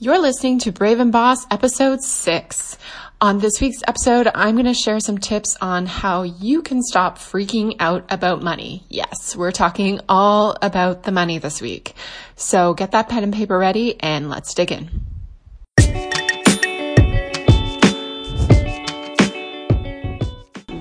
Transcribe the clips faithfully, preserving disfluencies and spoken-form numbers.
You're listening to Brave and Boss episode six. On this week's episode, I'm going to share some tips on how you can stop freaking out about money. Yes, we're talking all about the money this week. So get that pen and paper ready and let's dig in.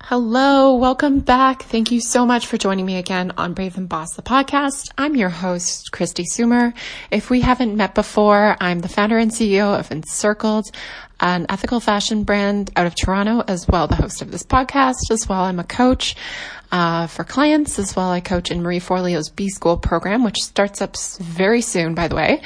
Hello, welcome back. Thank you so much for joining me again on Brave and Boss, the podcast. I'm your host, Christy Sumer. If we haven't met before, I'm the founder and C E O of Encircled, an ethical fashion brand out of Toronto, as well the host of this podcast. As well, I'm a coach uh, for clients. As well, I coach in Marie Forleo's B-School program, which starts up very soon, by the way.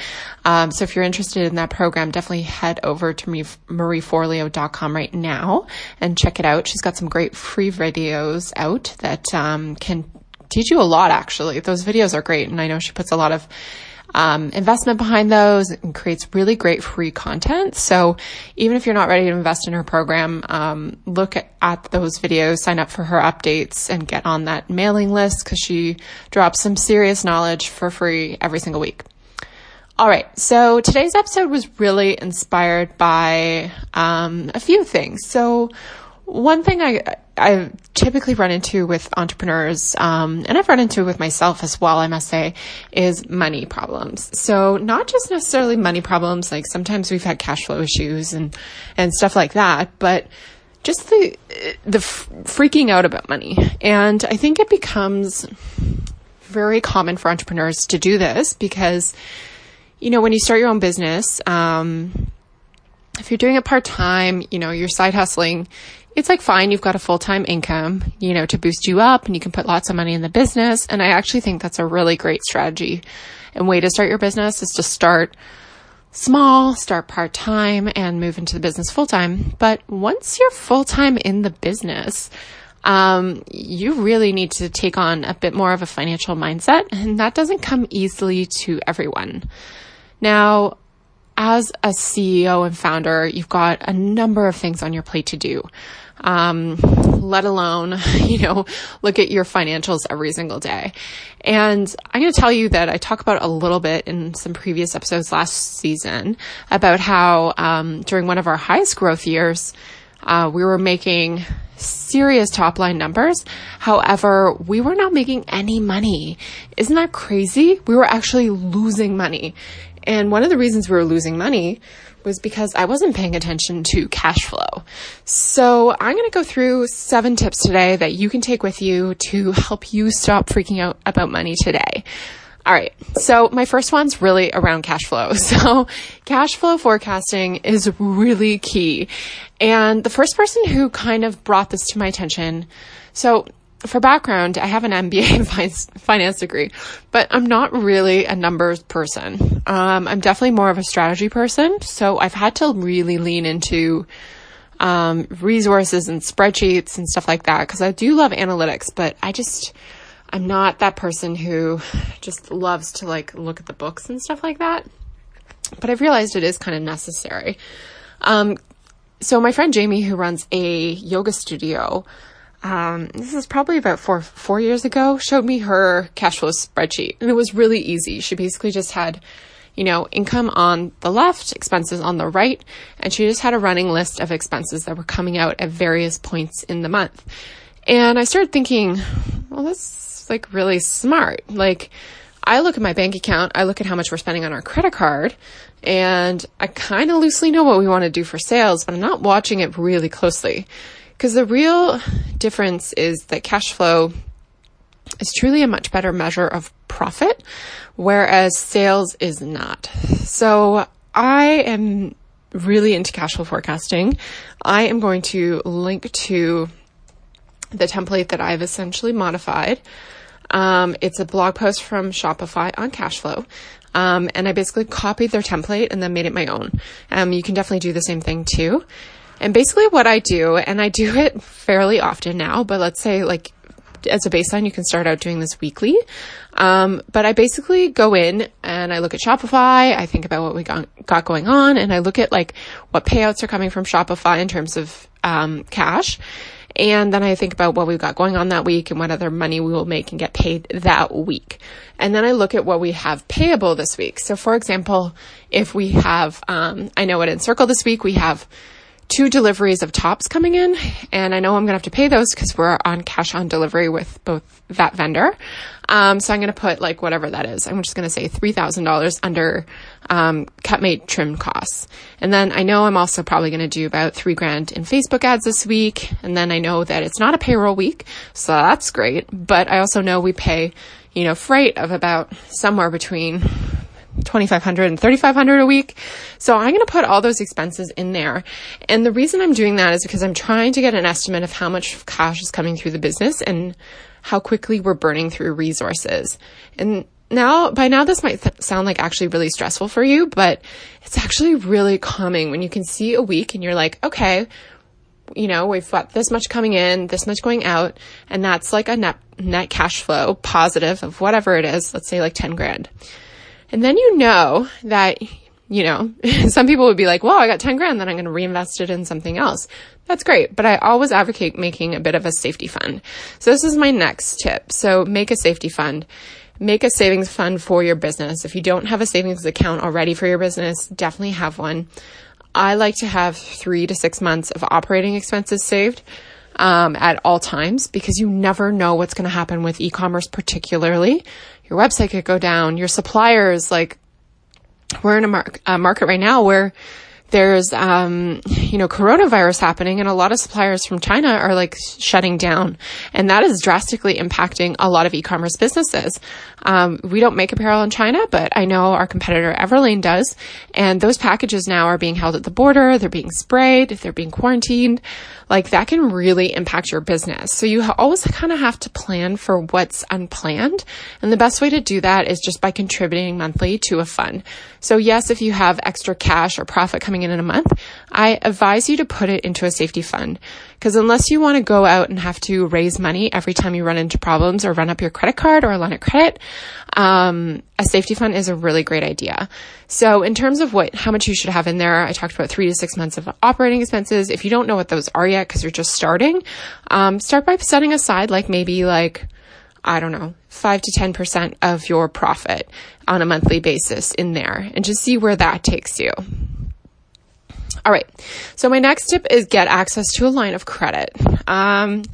Um, so if you're interested in that program, definitely head over to marie forleo dot com right now and check it out. She's got some great free videos out that um, can teach you a lot, actually. Those videos are great, and I know she puts a lot of um, investment behind those and creates really great free content. So even if you're not ready to invest in her program, um, look at, at those videos, sign up for her updates, and get on that mailing list because she drops some serious knowledge for free every single week. All right. So today's episode was really inspired by, um, a few things. So one thing I, I typically run into with entrepreneurs, um, and I've run into with myself as well, I must say, is money problems. So not just necessarily money problems, like sometimes we've had cash flow issues and, and stuff like that, but just the, the f- freaking out about money. And I think it becomes very common for entrepreneurs to do this because, you know, when you start your own business, um, if you're doing it part-time, you know, you're side hustling, it's like, fine, you've got a full-time income, you know, to boost you up and you can put lots of money in the business. And I actually think that's a really great strategy and way to start your business is to start small, start part-time and move into the business full-time. But once you're full-time in the business, um, you really need to take on a bit more of a financial mindset, and that doesn't come easily to everyone. Now, as a C E O and founder, you've got a number of things on your plate to do, um, let alone, you know, look at your financials every single day. And I'm going to tell you that I talk about a little bit in some previous episodes last season about how um, during one of our highest growth years, uh, we were making serious top line numbers. However, we were not making any money. Isn't that crazy? We were actually losing money. And one of the reasons we were losing money was because I wasn't paying attention to cash flow. So I'm going to go through seven tips today that you can take with you to help you stop freaking out about money today. All right. So my first one's really around cash flow. So cash flow forecasting is really key. And the first person who kind of brought this to my attention, so for background, I have an M B A finance degree, but I'm not really a numbers person. Um, I'm definitely more of a strategy person. So I've had to really lean into um, resources and spreadsheets and stuff like that because I do love analytics, but I just, I'm not that person who just loves to like look at the books and stuff like that. But I've realized it is kind of necessary. Um, so my friend Jamie, who runs a yoga studio, Um, this is probably about four, four years ago, showed me her cash flow spreadsheet, and it was really easy. She basically just had, you know, income on the left, expenses on the right, and she just had a running list of expenses that were coming out at various points in the month. And I started thinking, well, that's like really smart. Like, I look at my bank account, I look at how much we're spending on our credit card, and I kind of loosely know what we want to do for sales, but I'm not watching it really closely. Because the real difference is that cash flow is truly a much better measure of profit, whereas sales is not. So I am really into cash flow forecasting. I am going to link to the template that I've essentially modified. Um, it's a blog post from Shopify on cash flow. Um, and I basically copied their template and then made it my own. Um, you can definitely do the same thing too. And basically what I do, and I do it fairly often now, but let's say like as a baseline, you can start out doing this weekly. Um, but I basically go in and I look at Shopify. I think about what we got, got going on, and I look at like what payouts are coming from Shopify in terms of um, cash. And then I think about what we've got going on that week and what other money we will make and get paid that week. And then I look at what we have payable this week. So for example, if we have, um, I know at Encircled this week, we have two deliveries of tops coming in, and I know I'm going to have to pay those because we're on cash on delivery with both that vendor. Um, so I'm going to put like whatever that is. I'm just going to say three thousand dollars under, um, cut, made, trim costs. And then I know I'm also probably going to do about three grand in Facebook ads this week. And then I know that it's not a payroll week, so that's great. But I also know we pay, you know, freight of about somewhere between twenty-five hundred dollars and thirty-five hundred dollars a week. So I'm going to put all those expenses in there. And the reason I'm doing that is because I'm trying to get an estimate of how much cash is coming through the business and how quickly we're burning through resources. And now, by now, this might th- sound like actually really stressful for you, but it's actually really calming when you can see a week and you're like, okay, you know, we've got this much coming in, this much going out, and that's like a net, net cash flow positive of whatever it is, let's say like ten grand. And then you know that, you know, some people would be like, well, I got ten grand, then I'm going to reinvest it in something else. That's great. But I always advocate making a bit of a safety fund. So this is my next tip. So make a safety fund. Make a savings fund for your business. If you don't have a savings account already for your business, definitely have one. I like to have three to six months of operating expenses saved um, at all times, because you never know what's going to happen with e-commerce particularly. Your website could go down, your suppliers, like we're in a, mar- a market right now where there's, um, you know, coronavirus happening, and a lot of suppliers from China are like shutting down. And that is drastically impacting a lot of e-commerce businesses. Um, we don't make apparel in China, but I know our competitor Everlane does. And those packages now are being held at the border. They're being sprayed. They're being quarantined. Like that can really impact your business. So you always kind of have to plan for what's unplanned. And the best way to do that is just by contributing monthly to a fund. So yes, if you have extra cash or profit coming in in a month, I advise you to put it into a safety fund, because unless you want to go out and have to raise money every time you run into problems or run up your credit card or a line of credit, um, a safety fund is a really great idea. So in terms of what, how much you should have in there, I talked about three to six months of operating expenses. If you don't know what those are yet, because you're just starting, um, start by setting aside like maybe like, I don't know, five to ten percent of your profit on a monthly basis in there, and just see where that takes you. All right. So my next tip is get access to a line of credit. Um,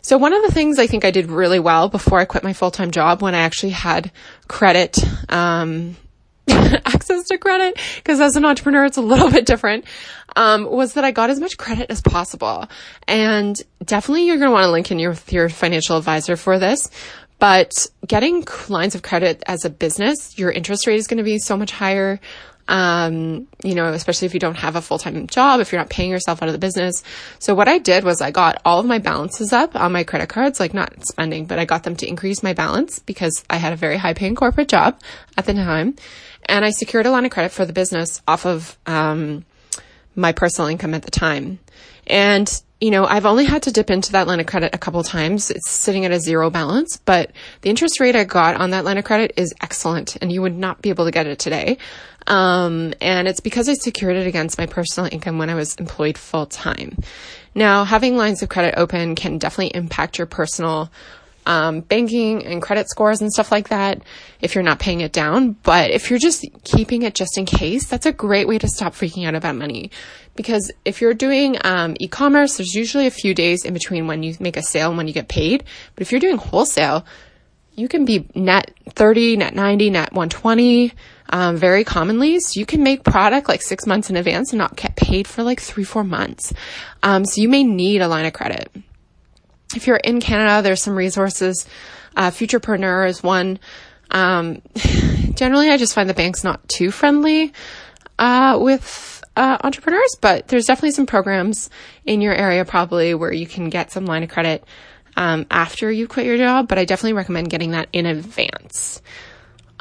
so one of the things I think I did really well before I quit my full-time job, when I actually had credit, um, access to credit, because as an entrepreneur, it's a little bit different, um, was that I got as much credit as possible. And definitely you're going to want to link in your, with your financial advisor for this. But getting lines of credit as a business, your interest rate is going to be so much higher. Um, you know, especially if you don't have a full-time job, if you're not paying yourself out of the business. So what I did was I got all of my balances up on my credit cards, like not spending, but I got them to increase my balance because I had a very high paying corporate job at the time. And I secured a line of credit for the business off of, um, my personal income at the time. And, you know, I've only had to dip into that line of credit a couple of times. It's sitting at a zero balance, but the interest rate I got on that line of credit is excellent, and you would not be able to get it today. Um, and it's because I secured it against my personal income when I was employed full time. Now, having lines of credit open can definitely impact your personal um, banking and credit scores and stuff like that if you're not paying it down. But if you're just keeping it just in case, that's a great way to stop freaking out about money. Because if you're doing um, e-commerce, there's usually a few days in between when you make a sale and when you get paid. But if you're doing wholesale, you can be net thirty, net ninety, net one twenty. Um, very commonly. So you can make product like six months in advance and not get paid for like three, four months. Um, so you may need a line of credit. If you're in Canada, there's some resources. Uh, Futurepreneur is one. Um, generally I just find the bank's not too friendly, uh, with, uh, entrepreneurs, but there's definitely some programs in your area probably where you can get some line of credit, um, after you quit your job, but I definitely recommend getting that in advance.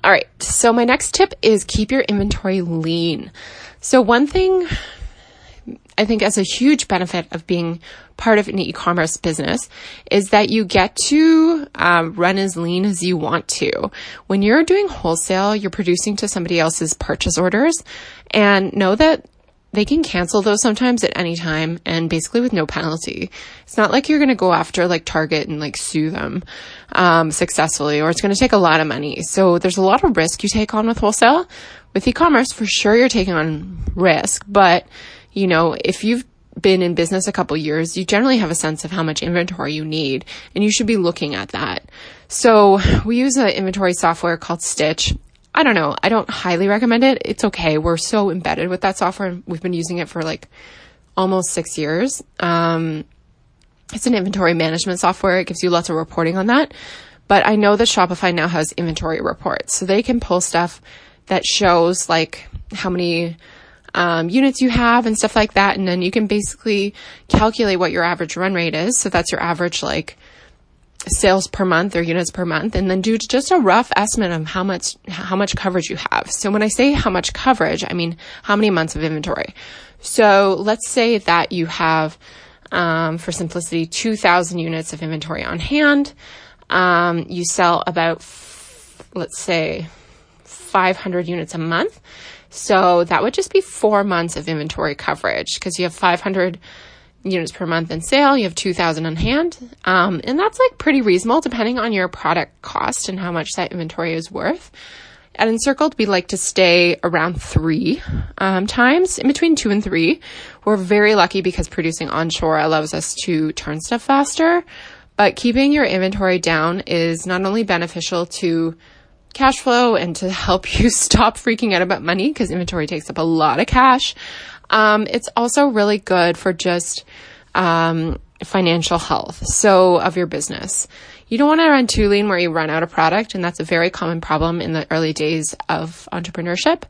All right. So my next tip is keep your inventory lean. So one thing I think as a huge benefit of being part of an e-commerce business is that you get to um, run as lean as you want to. When you're doing wholesale, you're producing to somebody else's purchase orders, and know that they can cancel those sometimes at any time and basically with no penalty. It's not like you're going to go after like Target and like sue them um, successfully, or it's going to take a lot of money. So there's a lot of risk you take on with wholesale. With e-commerce, for sure you're taking on risk, but you know, if you've been in business a couple years, you generally have a sense of how much inventory you need, and you should be looking at that. So we use an inventory software called Stitch. I don't know. I don't highly recommend it. It's okay. We're so embedded with that software. We've been using it for like almost six years. Um, it's an inventory management software. It gives you lots of reporting on that. But I know that Shopify now has inventory reports. So they can pull stuff that shows like how many um, units you have and stuff like that. And then you can basically calculate what your average run rate is. So that's your average like sales per month or units per month, and then do just a rough estimate of how much, how much coverage you have. So when I say how much coverage, I mean how many months of inventory. So let's say that you have, um, for simplicity, two thousand units of inventory on hand. Um, you sell about, f- let's say five hundred units a month. So that would just be four months of inventory coverage, because you have five hundred units per month in sale, you have two thousand on hand. Um, and that's like pretty reasonable depending on your product cost and how much that inventory is worth. At Encircled, we like to stay around three um, times, in between two and three. We're very lucky because producing onshore allows us to turn stuff faster, but keeping your inventory down is not only beneficial to cash flow and to help you stop freaking out about money, because inventory takes up a lot of cash. Um, it's also really good for just, um, financial health. So of your business, you don't want to run too lean where you run out of product. And that's a very common problem in the early days of entrepreneurship,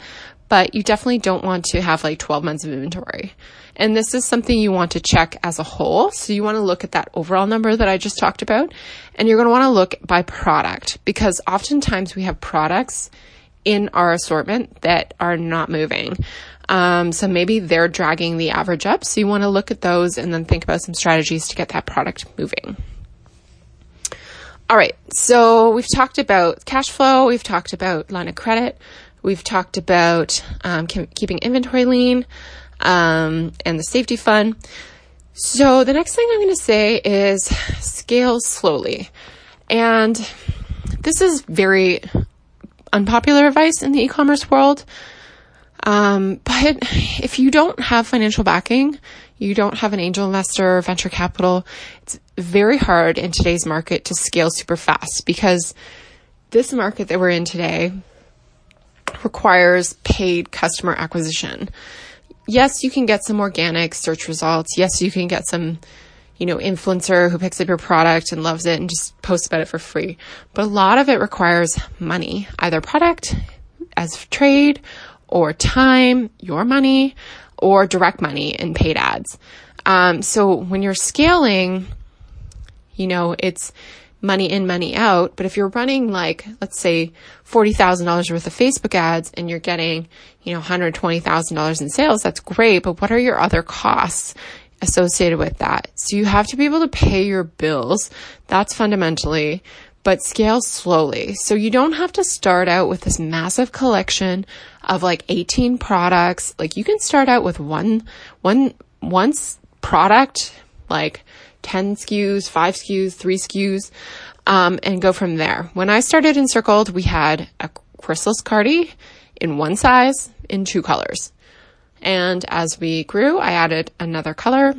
but you definitely don't want to have like twelve months of inventory. And this is something you want to check as a whole. So you want to look at that overall number that I just talked about, and you're going to want to look by product, because oftentimes we have products in our assortment that are not moving. Um, so maybe they're dragging the average up. So you want to look at those and then think about some strategies to get that product moving. All right. So we've talked about cash flow. We've talked about line of credit. We've talked about, um, keeping inventory lean, um, and the safety fund. So the next thing I'm going to say is scale slowly. And this is very unpopular advice in the e-commerce world. Um, but if you don't have financial backing, you don't have an angel investor, venture capital, it's very hard in today's market to scale super fast, because this market that we're in today requires paid customer acquisition. Yes, you can get some organic search results. Yes, you can get some, you know, influencer who picks up your product and loves it and just posts about it for free. But a lot of it requires money, either product as trade or time, your money, or direct money in paid ads. Um, so when you're scaling, you know, it's money in, money out. But if you're running like, let's say forty thousand dollars worth of Facebook ads and you're getting, you know, one hundred twenty thousand dollars in sales, that's great. But what are your other costs associated with that? So you have to be able to pay your bills. That's fundamentally, but scale slowly. So you don't have to start out with this massive collection of like eighteen products. Like you can start out with one, one, one product, like ten S K Us, five S K Us, three S K Us, um, and go from there. When I started Encircled, we had a chrysalis cardi in one size in two colors. And as we grew, I added another color,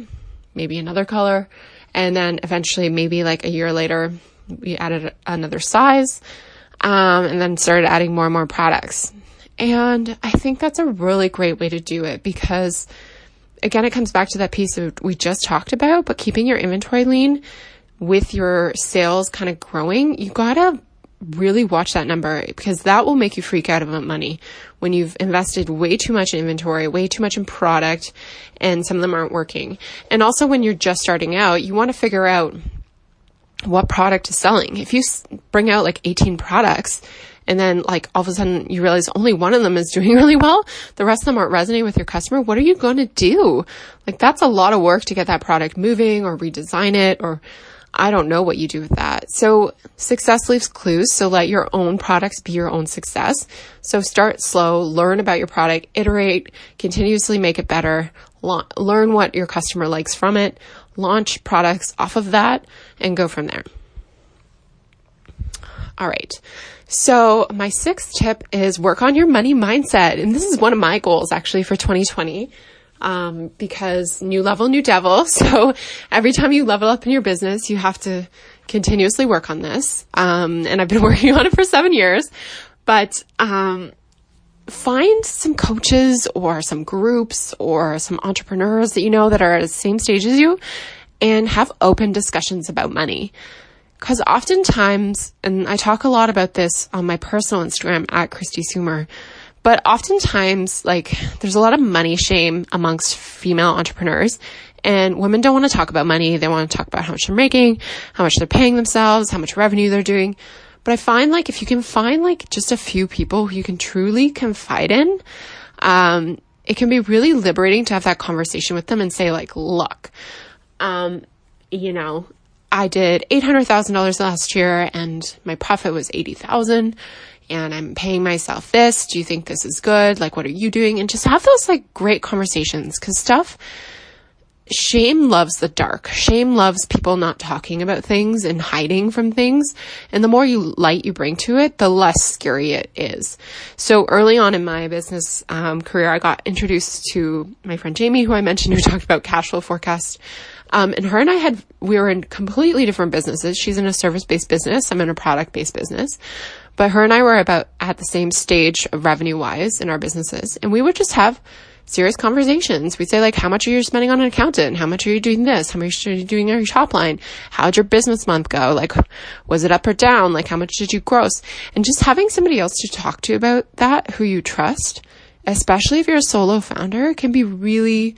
maybe another color. And then eventually maybe like a year later, we added another size, um, and then started adding more and more products. And I think that's a really great way to do it, because again, it comes back to that piece of we just talked about, but keeping your inventory lean with your sales kind of growing, you gotta really watch that number, because that will make you freak out about money when you've invested way too much in inventory, way too much in product, and some of them aren't working. And also when you're just starting out, you want to figure out what product is selling. If you bring out like eighteen products and then like all of a sudden you realize only one of them is doing really well, the rest of them aren't resonating with your customer, what are you going to do? Like that's a lot of work to get that product moving or redesign it, or I don't know what you do with that. So success leaves clues. So let your own products be your own success. So start slow, learn about your product, iterate, continuously make it better, la- learn what your customer likes from it, launch products off of that, and go from there. All right. So my sixth tip is work on your money mindset. And this is one of my goals actually for twenty twenty. Um, because new level, new devil. So every time you level up in your business, you have to continuously work on this. Um, and I've been working on it for seven years, but, um, find some coaches or some groups or some entrepreneurs that you know that are at the same stage as you and have open discussions about money. Cause oftentimes, and I talk a lot about this on my personal Instagram at Christy Sumer, but oftentimes, like, there's a lot of money shame amongst female entrepreneurs, and women don't want to talk about money. They want to talk about how much they're making, how much they're paying themselves, how much revenue they're doing. But I find, like, if you can find, like, just a few people who you can truly confide in, um, it can be really liberating to have that conversation with them and say, like, look, um, you know, I did eight hundred thousand dollars last year and my profit was eighty thousand dollars. And I'm paying myself this. Do you think this is good? Like, what are you doing? And just have those like great conversations, because stuff, shame loves the dark. Shame loves people not talking about things and hiding from things. And the more you light you bring to it, the less scary it is. So early on in my business um, career, I got introduced to my friend Jamie, who I mentioned, who talked about cash flow forecast. Um, and her and I had, we were in completely different businesses. She's in a service-based business. I'm in a product-based business. But her and I were about at the same stage revenue-wise in our businesses. And we would just have serious conversations. We'd say, like, how much are you spending on an accountant? How much are you doing this? How much are you doing on your top line? How'd your business month go? Like, was it up or down? Like, how much did you gross? And just having somebody else to talk to about that, who you trust, especially if you're a solo founder, can be really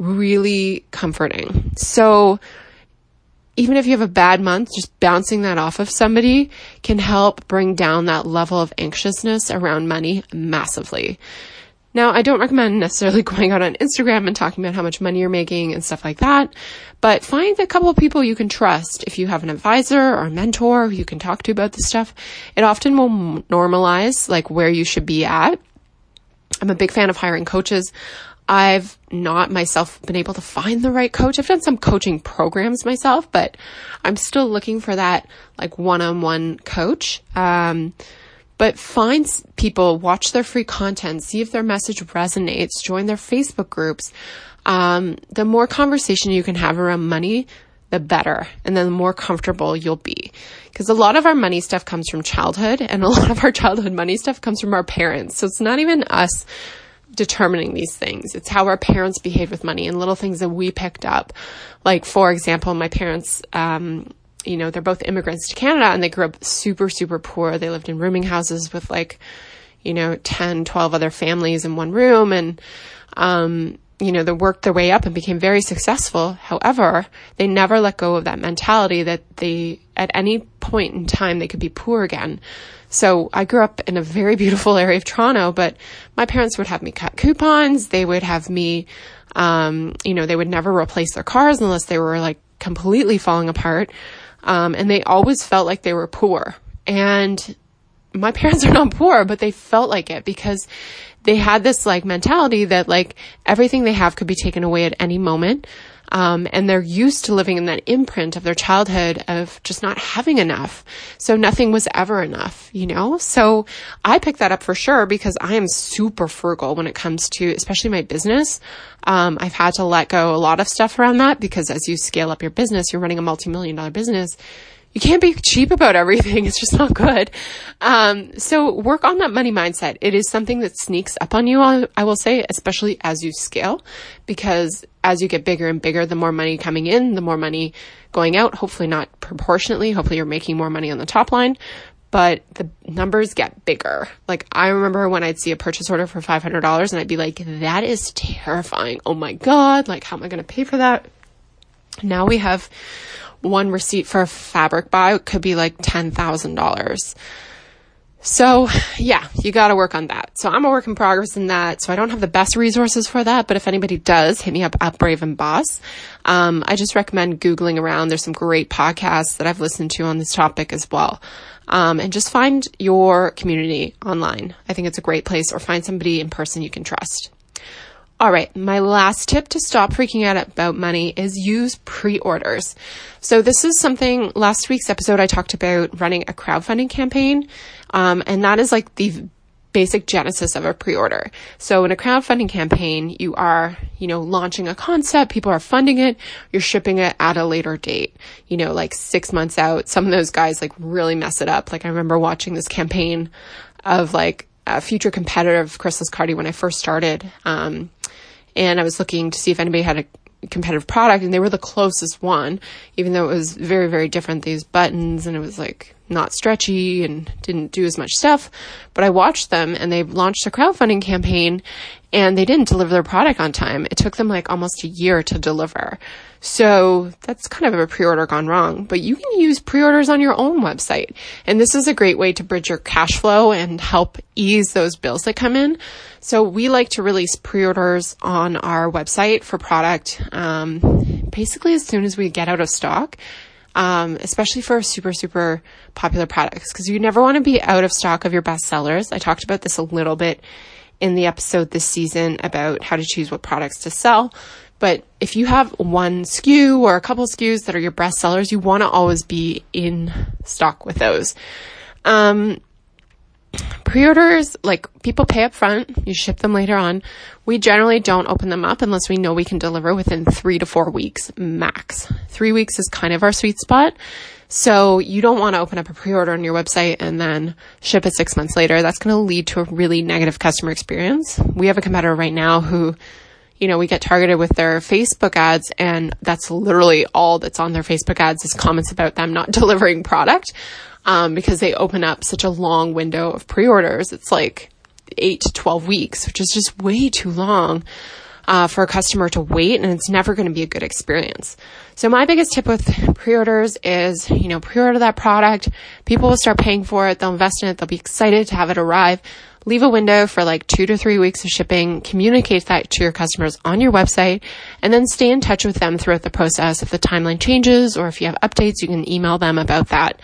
really comforting. So even if you have a bad month, just bouncing that off of somebody can help bring down that level of anxiousness around money massively. Now, I don't recommend necessarily going out on Instagram and talking about how much money you're making and stuff like that, but find a couple of people you can trust. If you have an advisor or a mentor who you can talk to about this stuff, it often will normalize like where you should be at. I'm a big fan of hiring coaches. I've not myself been able to find the right coach. I've done some coaching programs myself, but I'm still looking for that like one-on-one coach. Um, but find people, watch their free content, see if their message resonates, join their Facebook groups. Um, the more conversation you can have around money, the better. And then the more comfortable you'll be. Because a lot of our money stuff comes from childhood, and a lot of our childhood money stuff comes from our parents. So it's not even us determining these things. It's how our parents behave with money and little things that we picked up. Like, for example, my parents, um, you know, they're both immigrants to Canada, and they grew up super, super poor. They lived in rooming houses with like, you know, ten, twelve other families in one room. And, um, you know, they worked their way up and became very successful. However, they never let go of that mentality that they, at any point in time, they could be poor again. So I grew up in a very beautiful area of Toronto, but my parents would have me cut coupons. They would have me, um, you know, they would never replace their cars unless they were like completely falling apart. Um, and they always felt like they were poor. And my parents are not poor, but they felt like it because they had this like mentality that like everything they have could be taken away at any moment. Um, and they're used to living in that imprint of their childhood of just not having enough. So nothing was ever enough, you know? So I picked that up for sure because I am super frugal when it comes to, especially my business. Um, I've had to let go a lot of stuff around that because as you scale up your business, you're running a multi-million dollar business. You can't be cheap about everything. It's just not good. Um, so work on that money mindset. It is something that sneaks up on you, I will say, especially as you scale, because as you get bigger and bigger, the more money coming in, the more money going out, hopefully not proportionately. Hopefully you're making more money on the top line, but the numbers get bigger. Like I remember when I'd see a purchase order for five hundred dollars and I'd be like, that is terrifying. Oh my God. Like, how am I going to pay for that? Now we have one receipt for a fabric buy could be like ten thousand dollars. So yeah, you got to work on that. So I'm a work in progress in that. So I don't have the best resources for that, but if anybody does, hit me up at Brave and Boss. Um, I just recommend Googling around. There's some great podcasts that I've listened to on this topic as well. Um, and just find your community online. I think it's a great place, or find somebody in person you can trust. All right. My last tip to stop freaking out about money is use pre-orders. So this is something last week's episode, I talked about running a crowdfunding campaign. Um, and that is like the basic genesis of a pre-order. So in a crowdfunding campaign, you are, you know, launching a concept, people are funding it, you're shipping it at a later date, you know, like six months out. Some of those guys like really mess it up. Like I remember watching this campaign of like a future competitor of Crystal's Cardi when I first started. Um, And I was looking to see if anybody had a competitive product, and they were the closest one, even though it was very, very different. These buttons, and it was like not stretchy and didn't do as much stuff. But I watched them, and they launched a crowdfunding campaign, and they didn't deliver their product on time. It took them like almost a year to deliver. So that's kind of a pre-order gone wrong. But you can use pre-orders on your own website. And this is a great way to bridge your cash flow and help ease those bills that come in. So we like to release pre-orders on our website for product um, basically as soon as we get out of stock, um, especially for super, super popular products, because you never want to be out of stock of your best sellers. I talked about this a little bit in the episode this season about how to choose what products to sell. But if you have one S K U or a couple S K Us that are your best sellers, you want to always be in stock with those. Um, pre-orders, like people pay up front, you ship them later on. We generally don't open them up unless we know we can deliver within three to four weeks max. Three weeks is kind of our sweet spot. So you don't want to open up a pre-order on your website and then ship it six months later. That's going to lead to a really negative customer experience. We have a competitor right now who, you know, we get targeted with their Facebook ads, and that's literally all that's on their Facebook ads is comments about them not delivering product, um, because they open up such a long window of pre-orders. It's like eight to twelve weeks, which is just way too long Uh, for a customer to wait, and it's never going to be a good experience. So my biggest tip with pre-orders is, you know, pre-order that product. People will start paying for it. They'll invest in it. They'll be excited to have it arrive. Leave a window for like two to three weeks of shipping. Communicate that to your customers on your website, and then stay in touch with them throughout the process. If the timeline changes or if you have updates, you can email them about that.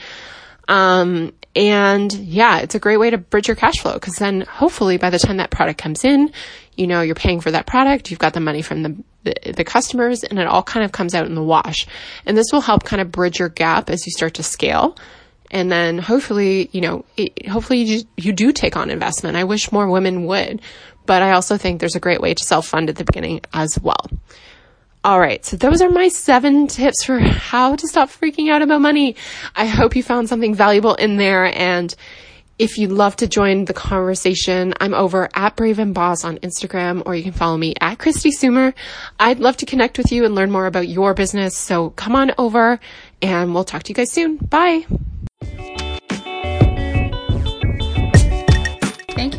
Um, and yeah, it's a great way to bridge your cash flow, because then hopefully by the time that product comes in, you know, you're paying for that product, you've got the money from the, the the customers, and it all kind of comes out in the wash. And this will help kind of bridge your gap as you start to scale. And then hopefully, you know, it, hopefully you, you do take on investment. I wish more women would, but I also think there's a great way to self-fund at the beginning as well. All right. So those are my seven tips for how to stop freaking out about money. I hope you found something valuable in there. And if you'd love to join the conversation, I'm over at Brave and Boss on Instagram, or you can follow me at Christy Sumer. I'd love to connect with you and learn more about your business. So come on over, and we'll talk to you guys soon. Bye. Thank